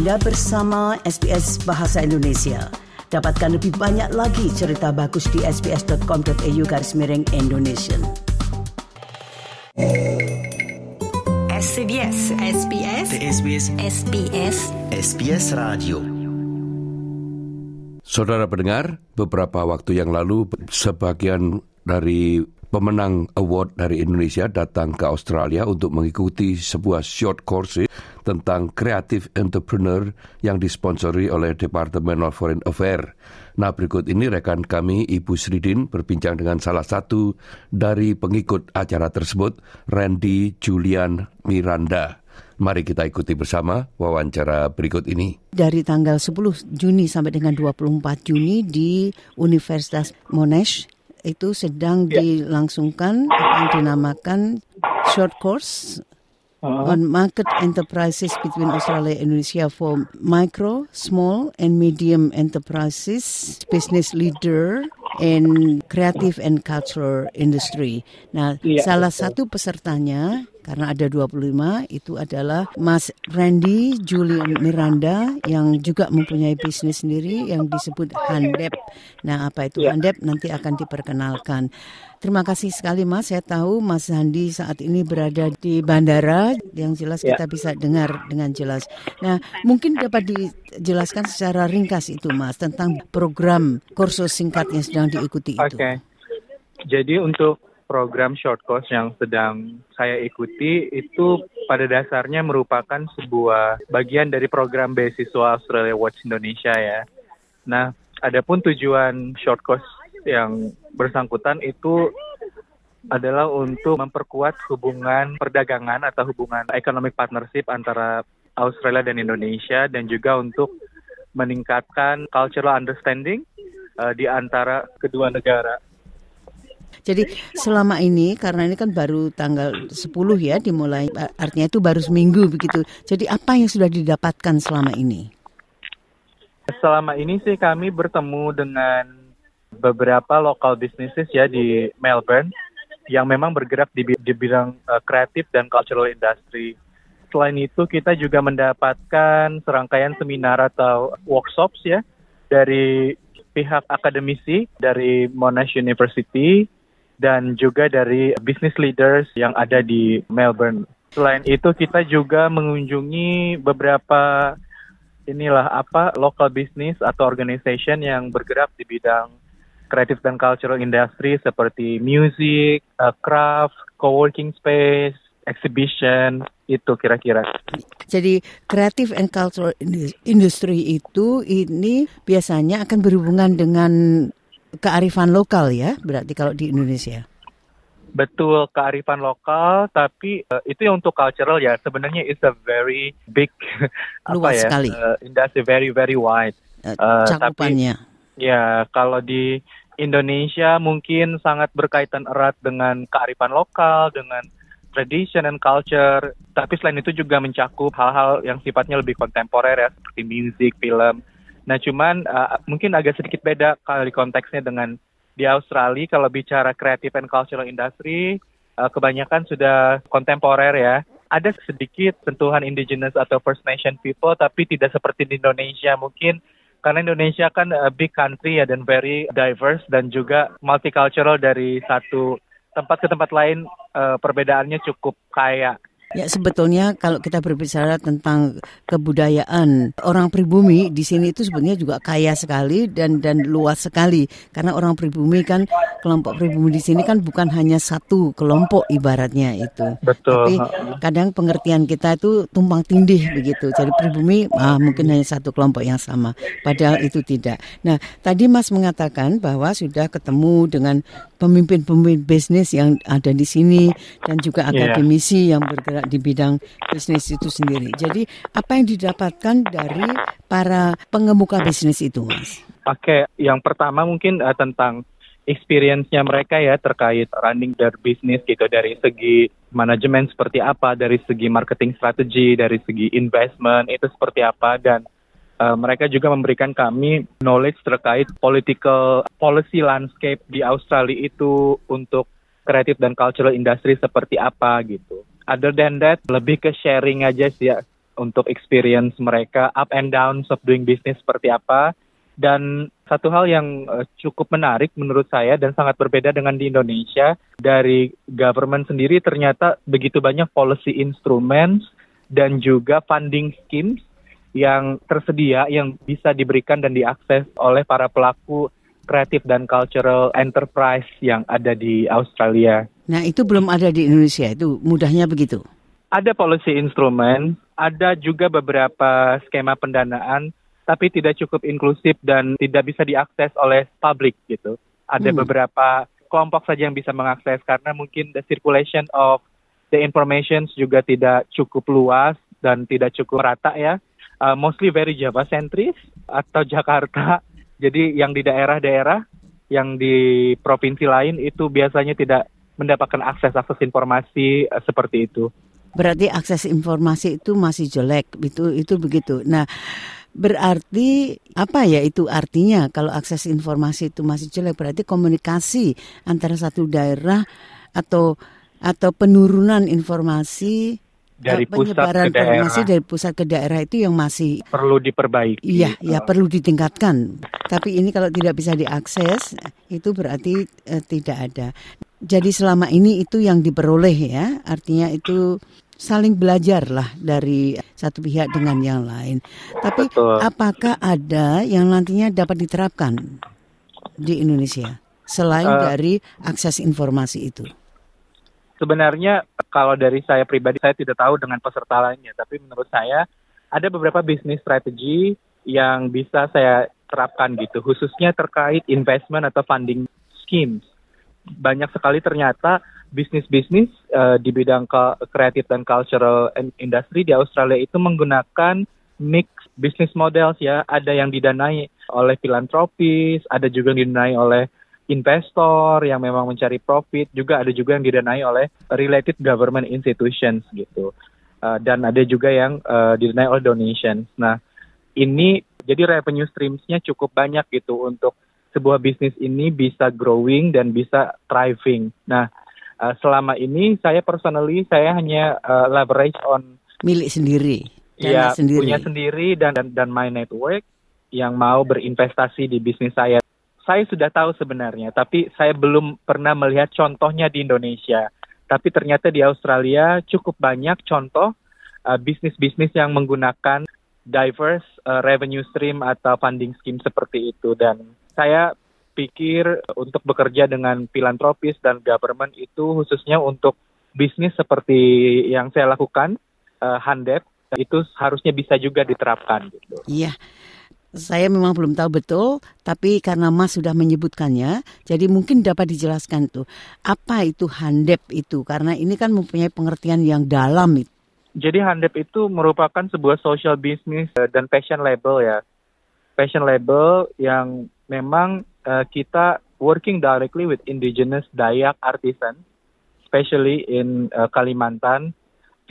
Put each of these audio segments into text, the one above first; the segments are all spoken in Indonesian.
Anda bersama SBS Bahasa Indonesia. Dapatkan lebih banyak lagi cerita bagus di sbs.com.au/Indonesian. SBS Radio. Saudara pendengar, beberapa waktu yang lalu sebagian dari pemenang award dari Indonesia datang ke Australia untuk mengikuti sebuah short course tentang creative entrepreneur yang disponsori oleh Departemen of Foreign Affairs. Nah, berikut ini rekan kami Ibu Sridin berbincang dengan salah satu dari pengikut acara tersebut, Randy Julian Miranda. Mari kita ikuti bersama wawancara berikut ini. Dari tanggal 10 Juni sampai dengan 24 Juni di Universitas Monash, itu sedang dilangsungkan apa yang dinamakan short course on market enterprises between Australia and Indonesia for micro, small and medium enterprises, business leader and creative and cultural industry. Nah, salah satu pesertanya, karena ada 25, itu adalah Mas Randy Julian Miranda yang juga mempunyai bisnis sendiri yang disebut Handep. Nah, apa itu Handep nanti akan diperkenalkan. Terima kasih sekali Mas, saya tahu Mas Handi saat ini berada di bandara yang jelas kita bisa dengar dengan jelas. Nah, mungkin dapat dijelaskan secara ringkas itu Mas tentang program kursus singkat yang sedang diikuti itu. Oke. Jadi untuk program short course yang sedang saya ikuti itu pada dasarnya merupakan sebuah bagian dari program beasiswa Australia Watch Indonesia ya. Nah, adapun tujuan short course yang bersangkutan itu adalah untuk memperkuat hubungan perdagangan atau hubungan economic partnership antara Australia dan Indonesia dan juga untuk meningkatkan cultural understanding di antara kedua negara. Jadi selama ini, karena ini kan baru tanggal 10 ya dimulai, artinya itu baru seminggu begitu. Jadi apa yang sudah didapatkan selama ini? Selama ini sih kami bertemu dengan beberapa local businesses ya di Melbourne yang memang bergerak di bidang kreatif dan cultural industry. Selain itu kita juga mendapatkan serangkaian seminar atau workshops ya dari pihak akademisi dari Monash University dan juga dari business leaders yang ada di Melbourne. Selain itu kita juga mengunjungi beberapa local business atau organization yang bergerak di bidang kreatif dan cultural industry seperti music, craft, co-working space, exhibition, itu kira-kira. Jadi kreatif and cultural industry itu ini biasanya akan berhubungan dengan kearifan lokal ya, berarti kalau di Indonesia. Betul, kearifan lokal, tapi itu yang untuk cultural ya. Sebenarnya it's a very big luas sekali. Industry very very wide. Cakupannya. Tapi ya kalau di Indonesia mungkin sangat berkaitan erat dengan kearifan lokal, dengan tradition and culture, tapi selain itu juga mencakup hal-hal yang sifatnya lebih kontemporer ya, seperti musik, film. Nah, cuman mungkin agak sedikit beda kalau di konteksnya dengan di Australia. Kalau bicara creative and cultural industry, kebanyakan sudah kontemporer ya. Ada sedikit sentuhan indigenous atau First Nation people, tapi tidak seperti di Indonesia mungkin. Karena Indonesia kan big country ya, dan very diverse dan juga multicultural dari satu tempat ke tempat lain, perbedaannya cukup kaya. Ya, sebetulnya kalau kita berbicara tentang kebudayaan orang pribumi di sini itu sebenarnya juga kaya sekali dan luas sekali. Karena orang pribumi kan, kelompok pribumi di sini kan bukan hanya satu kelompok ibaratnya itu. Betul. Tapi kadang pengertian kita itu tumpang tindih begitu. Jadi pribumi mungkin hanya satu kelompok yang sama, padahal itu tidak. Nah, tadi Mas mengatakan bahwa sudah ketemu dengan pemimpin-pemimpin bisnis yang ada di sini dan juga akademisi yang bergerak di bidang bisnis itu sendiri. Jadi apa yang didapatkan dari para pengemuka bisnis itu, Mas? Oke, yang pertama mungkin tentang experience-nya mereka ya terkait running their business gitu, dari segi manajemen seperti apa, dari segi marketing strategi, dari segi investment itu seperti apa, dan mereka juga memberikan kami knowledge terkait political policy landscape di Australia itu untuk kreatif dan cultural industry seperti apa gitu. Other than that, lebih ke sharing aja sih ya, untuk experience mereka, up and down of doing business seperti apa. Dan satu hal yang cukup menarik menurut saya dan sangat berbeda dengan di Indonesia, dari government sendiri ternyata begitu banyak policy instruments dan juga funding schemes yang tersedia, yang bisa diberikan dan diakses oleh para pelaku kreatif dan cultural enterprise yang ada di Australia. Nah, itu belum ada di Indonesia, itu mudahnya begitu? Ada policy instrument, ada juga beberapa skema pendanaan, tapi tidak cukup inklusif dan tidak bisa diakses oleh publik gitu. Ada beberapa kelompok saja yang bisa mengakses karena mungkin the circulation of the information juga tidak cukup luas dan tidak cukup rata ya. Mostly very Java centris atau Jakarta. Jadi yang di daerah-daerah, yang di provinsi lain itu biasanya tidak mendapatkan akses informasi seperti itu. Berarti akses informasi itu masih jelek, itu begitu. Nah, berarti apa ya itu artinya kalau akses informasi itu masih jelek? Berarti komunikasi antara satu daerah atau penurunan informasi dari penyebaran pusat ke daerah. Informasi dari pusat ke daerah itu yang masih perlu diperbaiki. Iya, ya perlu ditingkatkan. Tapi ini kalau tidak bisa diakses itu berarti tidak ada. Jadi selama ini itu yang diperoleh ya, artinya itu saling belajar lah dari satu pihak dengan yang lain. Tapi betul. Apakah ada yang nantinya dapat diterapkan di Indonesia selain dari akses informasi itu? Sebenarnya kalau dari saya pribadi, saya tidak tahu dengan peserta lainnya. Tapi menurut saya ada beberapa bisnis strategi yang bisa saya terapkan gitu. Khususnya terkait investment atau funding schemes. Banyak sekali ternyata bisnis-bisnis di bidang kreatif dan cultural industry di Australia itu menggunakan mix business models ya. Ada yang didanai oleh filantropis, ada juga yang didanai oleh investor yang memang mencari profit, ada juga yang didanai oleh related government institutions gitu. Dan ada juga yang didanai oleh donations. Nah, ini jadi revenue streams-nya cukup banyak gitu untuk sebuah bisnis ini bisa growing dan bisa thriving. Nah, selama ini saya personally saya hanya leverage on milik sendiri, dana sendiri, punya sendiri dan my network yang mau berinvestasi di bisnis saya. Saya sudah tahu sebenarnya, tapi saya belum pernah melihat contohnya di Indonesia. Tapi ternyata di Australia cukup banyak contoh bisnis-bisnis yang menggunakan diverse revenue stream atau funding scheme seperti itu. Dan saya pikir untuk bekerja dengan filantropis dan government itu khususnya untuk bisnis seperti yang saya lakukan, Handep, itu harusnya bisa juga diterapkan. Gitu. Iya, saya memang belum tahu betul, tapi karena Mas sudah menyebutkannya, jadi mungkin dapat dijelaskan tuh apa itu Handep itu, karena ini kan mempunyai pengertian yang dalam itu. Jadi Handep itu merupakan sebuah social business dan fashion label ya. Fashion label yang memang kita working directly with indigenous Dayak artisans, especially in Kalimantan.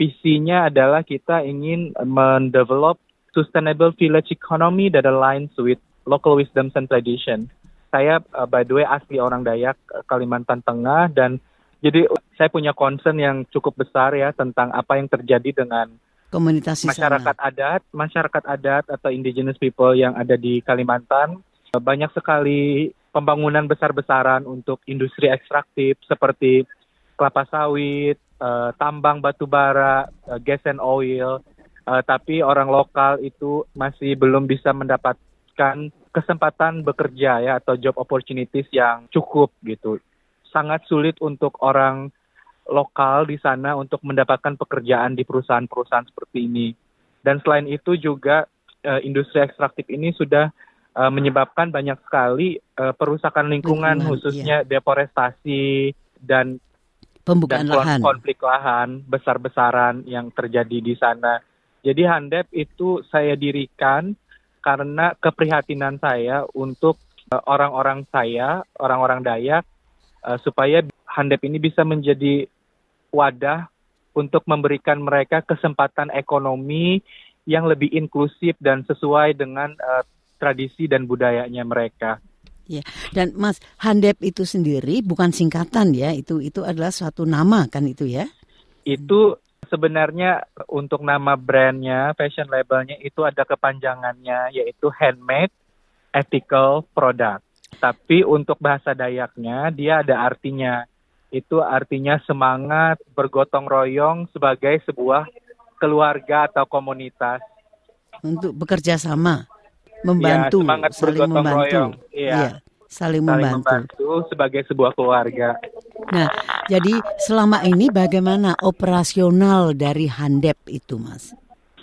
Visinya adalah kita ingin mendevelop sustainable village economy that aligns with local wisdoms and tradition. Saya by the way asli orang Dayak, Kalimantan Tengah, dan jadi saya punya concern yang cukup besar ya tentang apa yang terjadi dengan komunitas masyarakat sana. masyarakat adat atau indigenous people yang ada di Kalimantan. Banyak sekali pembangunan besar-besaran untuk industri ekstraktif seperti kelapa sawit, tambang batu bara, gas and oil. Tapi orang lokal itu masih belum bisa mendapatkan kesempatan bekerja ya atau job opportunities yang cukup gitu. Sangat sulit untuk orang lokal di sana untuk mendapatkan pekerjaan di perusahaan-perusahaan seperti ini. Dan selain itu juga industri ekstraktif ini sudah menyebabkan banyak sekali perusakan lingkungan khususnya deforestasi dan pembukaan lahan, konflik lahan besar-besaran yang terjadi di sana. Jadi Handep itu saya dirikan karena keprihatinan saya untuk orang-orang Dayak supaya Handep ini bisa menjadi wadah untuk memberikan mereka kesempatan ekonomi yang lebih inklusif dan sesuai dengan tradisi dan budayanya mereka. Ya, dan Mas, Handep itu sendiri bukan singkatan ya, itu adalah suatu nama kan itu ya? Itu Sebenarnya untuk nama brandnya, fashion labelnya itu ada kepanjangannya, yaitu handmade ethical product. Tapi untuk bahasa Dayaknya dia ada artinya. Itu artinya semangat bergotong royong sebagai sebuah keluarga atau komunitas. Untuk bekerja sama, membantu, ya, saling membantu. Iya. Ya. Saling membantu sebagai sebuah keluarga. Nah, jadi selama ini bagaimana operasional dari Handep itu, Mas?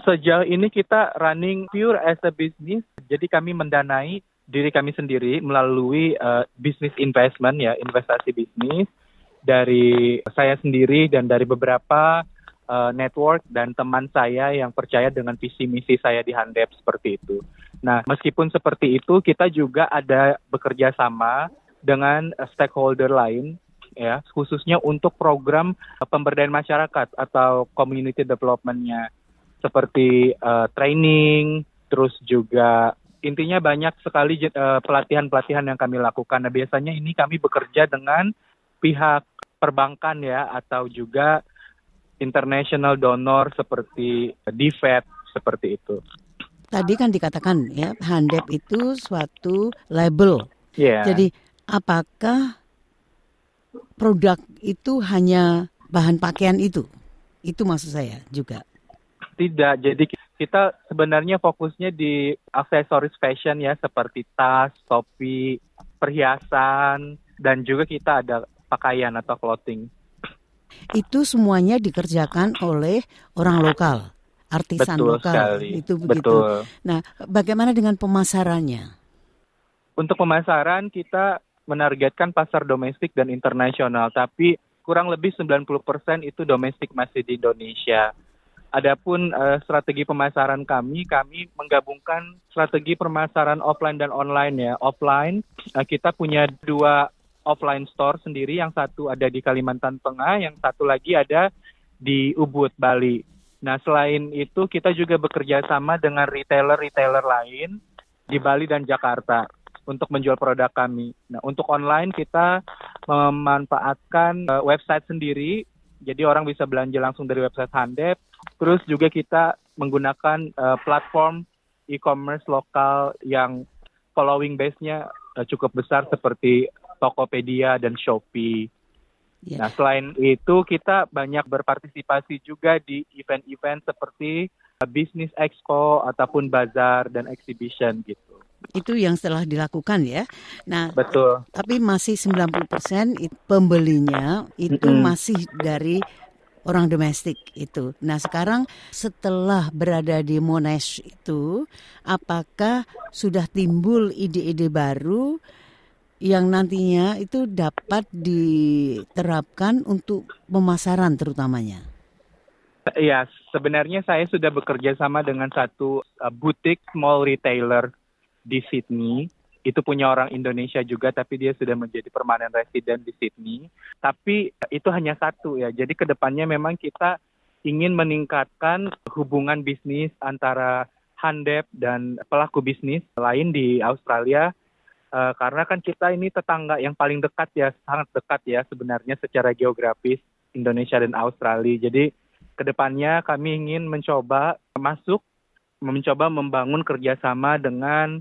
Sejauh ini kita running pure as a business. Jadi kami mendanai diri kami sendiri melalui business investment, ya, investasi bisnis dari saya sendiri dan dari beberapa network dan teman saya yang percaya dengan visi misi saya di Handep seperti itu. Nah, meskipun seperti itu, kita juga ada bekerja sama dengan stakeholder lain, ya, khususnya untuk program pemberdayaan masyarakat atau community development-nya, seperti training, terus juga intinya banyak sekali pelatihan-pelatihan yang kami lakukan. Nah, biasanya ini kami bekerja dengan pihak perbankan, ya, atau juga international donor seperti DFAT, seperti itu. Tadi kan dikatakan, ya, Handep itu suatu label. Yeah. Jadi apakah produk itu hanya bahan pakaian itu? Itu maksud saya juga. Tidak, jadi kita sebenarnya fokusnya di aksesoris fashion, ya, seperti tas, topi, perhiasan, dan juga kita ada pakaian atau clothing. Itu semuanya dikerjakan oleh orang lokal, artisan betul lokal sekali. Itu begitu. Betul. Nah, bagaimana dengan pemasarannya? Untuk pemasaran kita menargetkan pasar domestik dan internasional, tapi kurang lebih 90% itu domestik masih di Indonesia. Adapun strategi pemasaran kami menggabungkan strategi pemasaran offline dan online, ya. Offline kita punya 2 offline store sendiri, yang satu ada di Kalimantan Tengah, yang satu lagi ada di Ubud, Bali. Nah, selain itu kita juga bekerja sama dengan retailer-retailer lain di Bali dan Jakarta untuk menjual produk kami. Nah, untuk online kita memanfaatkan website sendiri, jadi orang bisa belanja langsung dari website Handep. Terus juga kita menggunakan platform e-commerce lokal yang following base-nya cukup besar seperti Tokopedia dan Shopee. Ya. Nah, selain itu kita banyak berpartisipasi juga di event-event seperti business expo ataupun bazar dan exhibition gitu. Itu yang telah dilakukan, ya. Nah, betul. Tapi masih 90% pembelinya itu masih dari orang domestik itu. Nah, sekarang setelah berada di Monash itu, apakah sudah timbul ide-ide baru yang nantinya itu dapat diterapkan untuk pemasaran terutamanya? Ya, sebenarnya saya sudah bekerja sama dengan satu butik small retailer di Sydney. Itu punya orang Indonesia juga, tapi dia sudah menjadi permanent resident di Sydney. Tapi itu hanya satu, ya. Jadi kedepannya memang kita ingin meningkatkan hubungan bisnis antara Handep dan pelaku bisnis lain di Australia. Karena kan kita ini tetangga yang paling dekat, ya, sangat dekat, ya, sebenarnya secara geografis Indonesia dan Australia. Jadi kedepannya kami ingin mencoba membangun kerjasama dengan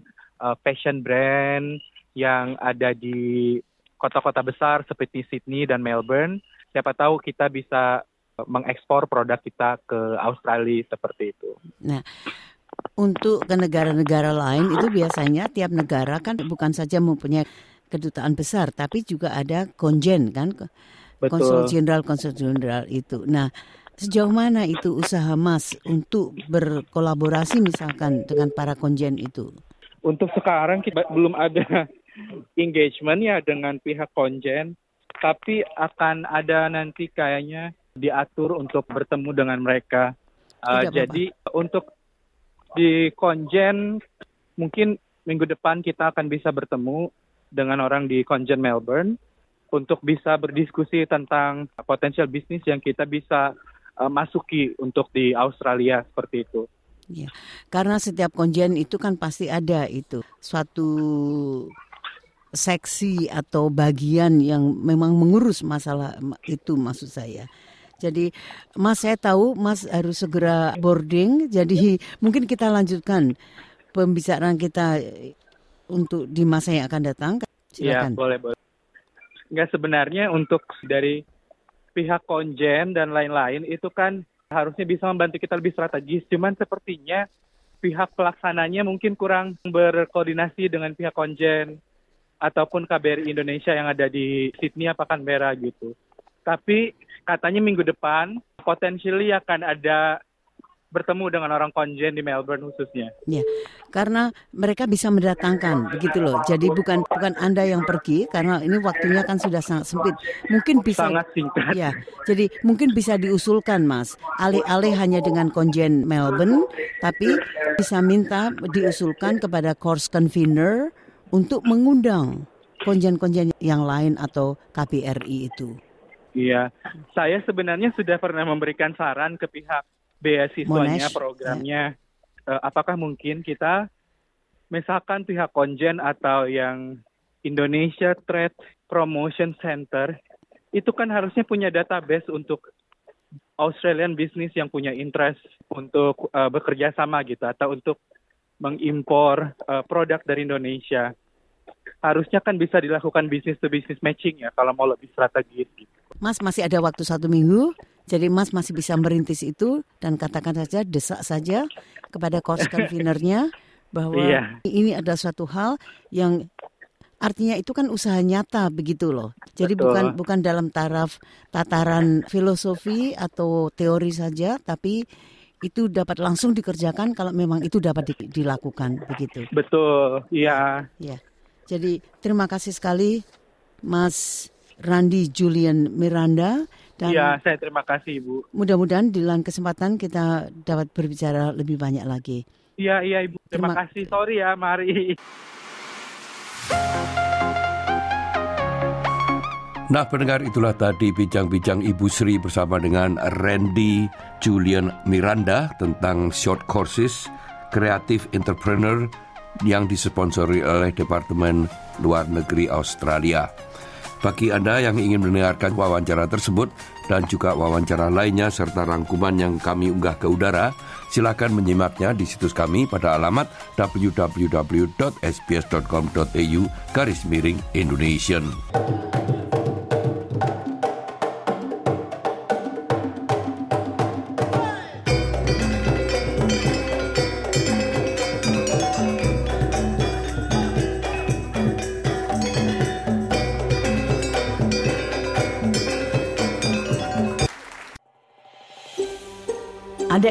fashion brand yang ada di kota-kota besar seperti Sydney dan Melbourne. Siapa tahu kita bisa mengekspor produk kita ke Australia seperti itu. Nah, untuk ke negara-negara lain itu biasanya tiap negara kan bukan saja mempunyai kedutaan besar, tapi juga ada konjen, kan, konsul jenderal itu. Nah, sejauh mana itu usaha Mas untuk berkolaborasi misalkan dengan para konjen itu? Untuk sekarang kita belum ada engagement, ya, dengan pihak konjen, tapi akan ada nanti kayaknya diatur untuk bertemu dengan mereka. Jadi untuk di konjen mungkin minggu depan kita akan bisa bertemu dengan orang di konjen Melbourne untuk bisa berdiskusi tentang potensial bisnis yang kita bisa masuki untuk di Australia seperti itu. Ya, karena setiap konjen itu kan pasti ada itu suatu seksi atau bagian yang memang mengurus masalah itu, maksud saya. Jadi Mas, saya tahu Mas harus segera boarding, jadi mungkin kita lanjutkan pembicaraan kita untuk di masa yang akan datang. Silakan. Ya, boleh. Nggak, sebenarnya untuk dari pihak konjen dan lain-lain itu kan harusnya bisa membantu kita lebih strategis. Cuman sepertinya pihak pelaksananya mungkin kurang berkoordinasi dengan pihak konjen ataupun KBRI Indonesia yang ada di Sydney apa Canberra gitu. Tapi katanya minggu depan potensially akan ada bertemu dengan orang konjen di Melbourne khususnya. Ya, karena mereka bisa mendatangkan, begitu loh. Jadi bukan Anda yang pergi, karena ini waktunya kan sudah sangat sempit. Mungkin bisa sangat singkat. Ya, jadi mungkin bisa diusulkan, Mas. Alih-alih hanya dengan konjen Melbourne, tapi bisa minta diusulkan kepada course convener untuk mengundang konjen-konjen yang lain atau KBRI itu. Iya, saya sebenarnya sudah pernah memberikan saran ke pihak beasiswanya, Monash, programnya. Ya. Apakah mungkin kita, misalkan pihak konjen atau yang Indonesia Trade Promotion Center, itu kan harusnya punya database untuk Australian business yang punya interest untuk bekerja sama gitu, atau untuk mengimpor produk dari Indonesia. Harusnya kan bisa dilakukan business to business matching ya, kalau mau lebih strategis. Mas masih ada waktu 1 minggu, jadi Mas masih bisa merintis itu dan katakan saja, desak saja kepada course convener-nya bahwa ini ada suatu hal yang artinya itu kan usaha nyata begitu loh. Jadi betul, bukan dalam taraf tataran filosofi atau teori saja, tapi itu dapat langsung dikerjakan kalau memang itu dapat dilakukan begitu. Betul, iya. Ya. Jadi terima kasih sekali Mas Randy Julian Miranda. Iya, saya terima kasih Ibu. Mudah-mudahan di lain kesempatan kita dapat berbicara lebih banyak lagi. Iya Ibu, terima kasih. Sorry ya, mari. Nah pendengar, itulah tadi bincang-bincang Ibu Sri bersama dengan Randy Julian Miranda tentang short courses Creative Entrepreneur yang disponsori oleh Departemen Luar Negeri Australia. Bagi Anda yang ingin mendengarkan wawancara tersebut dan juga wawancara lainnya serta rangkuman yang kami unggah ke udara, silakan menyimaknya di situs kami pada alamat www.sbs.com.au/Indonesian. Anda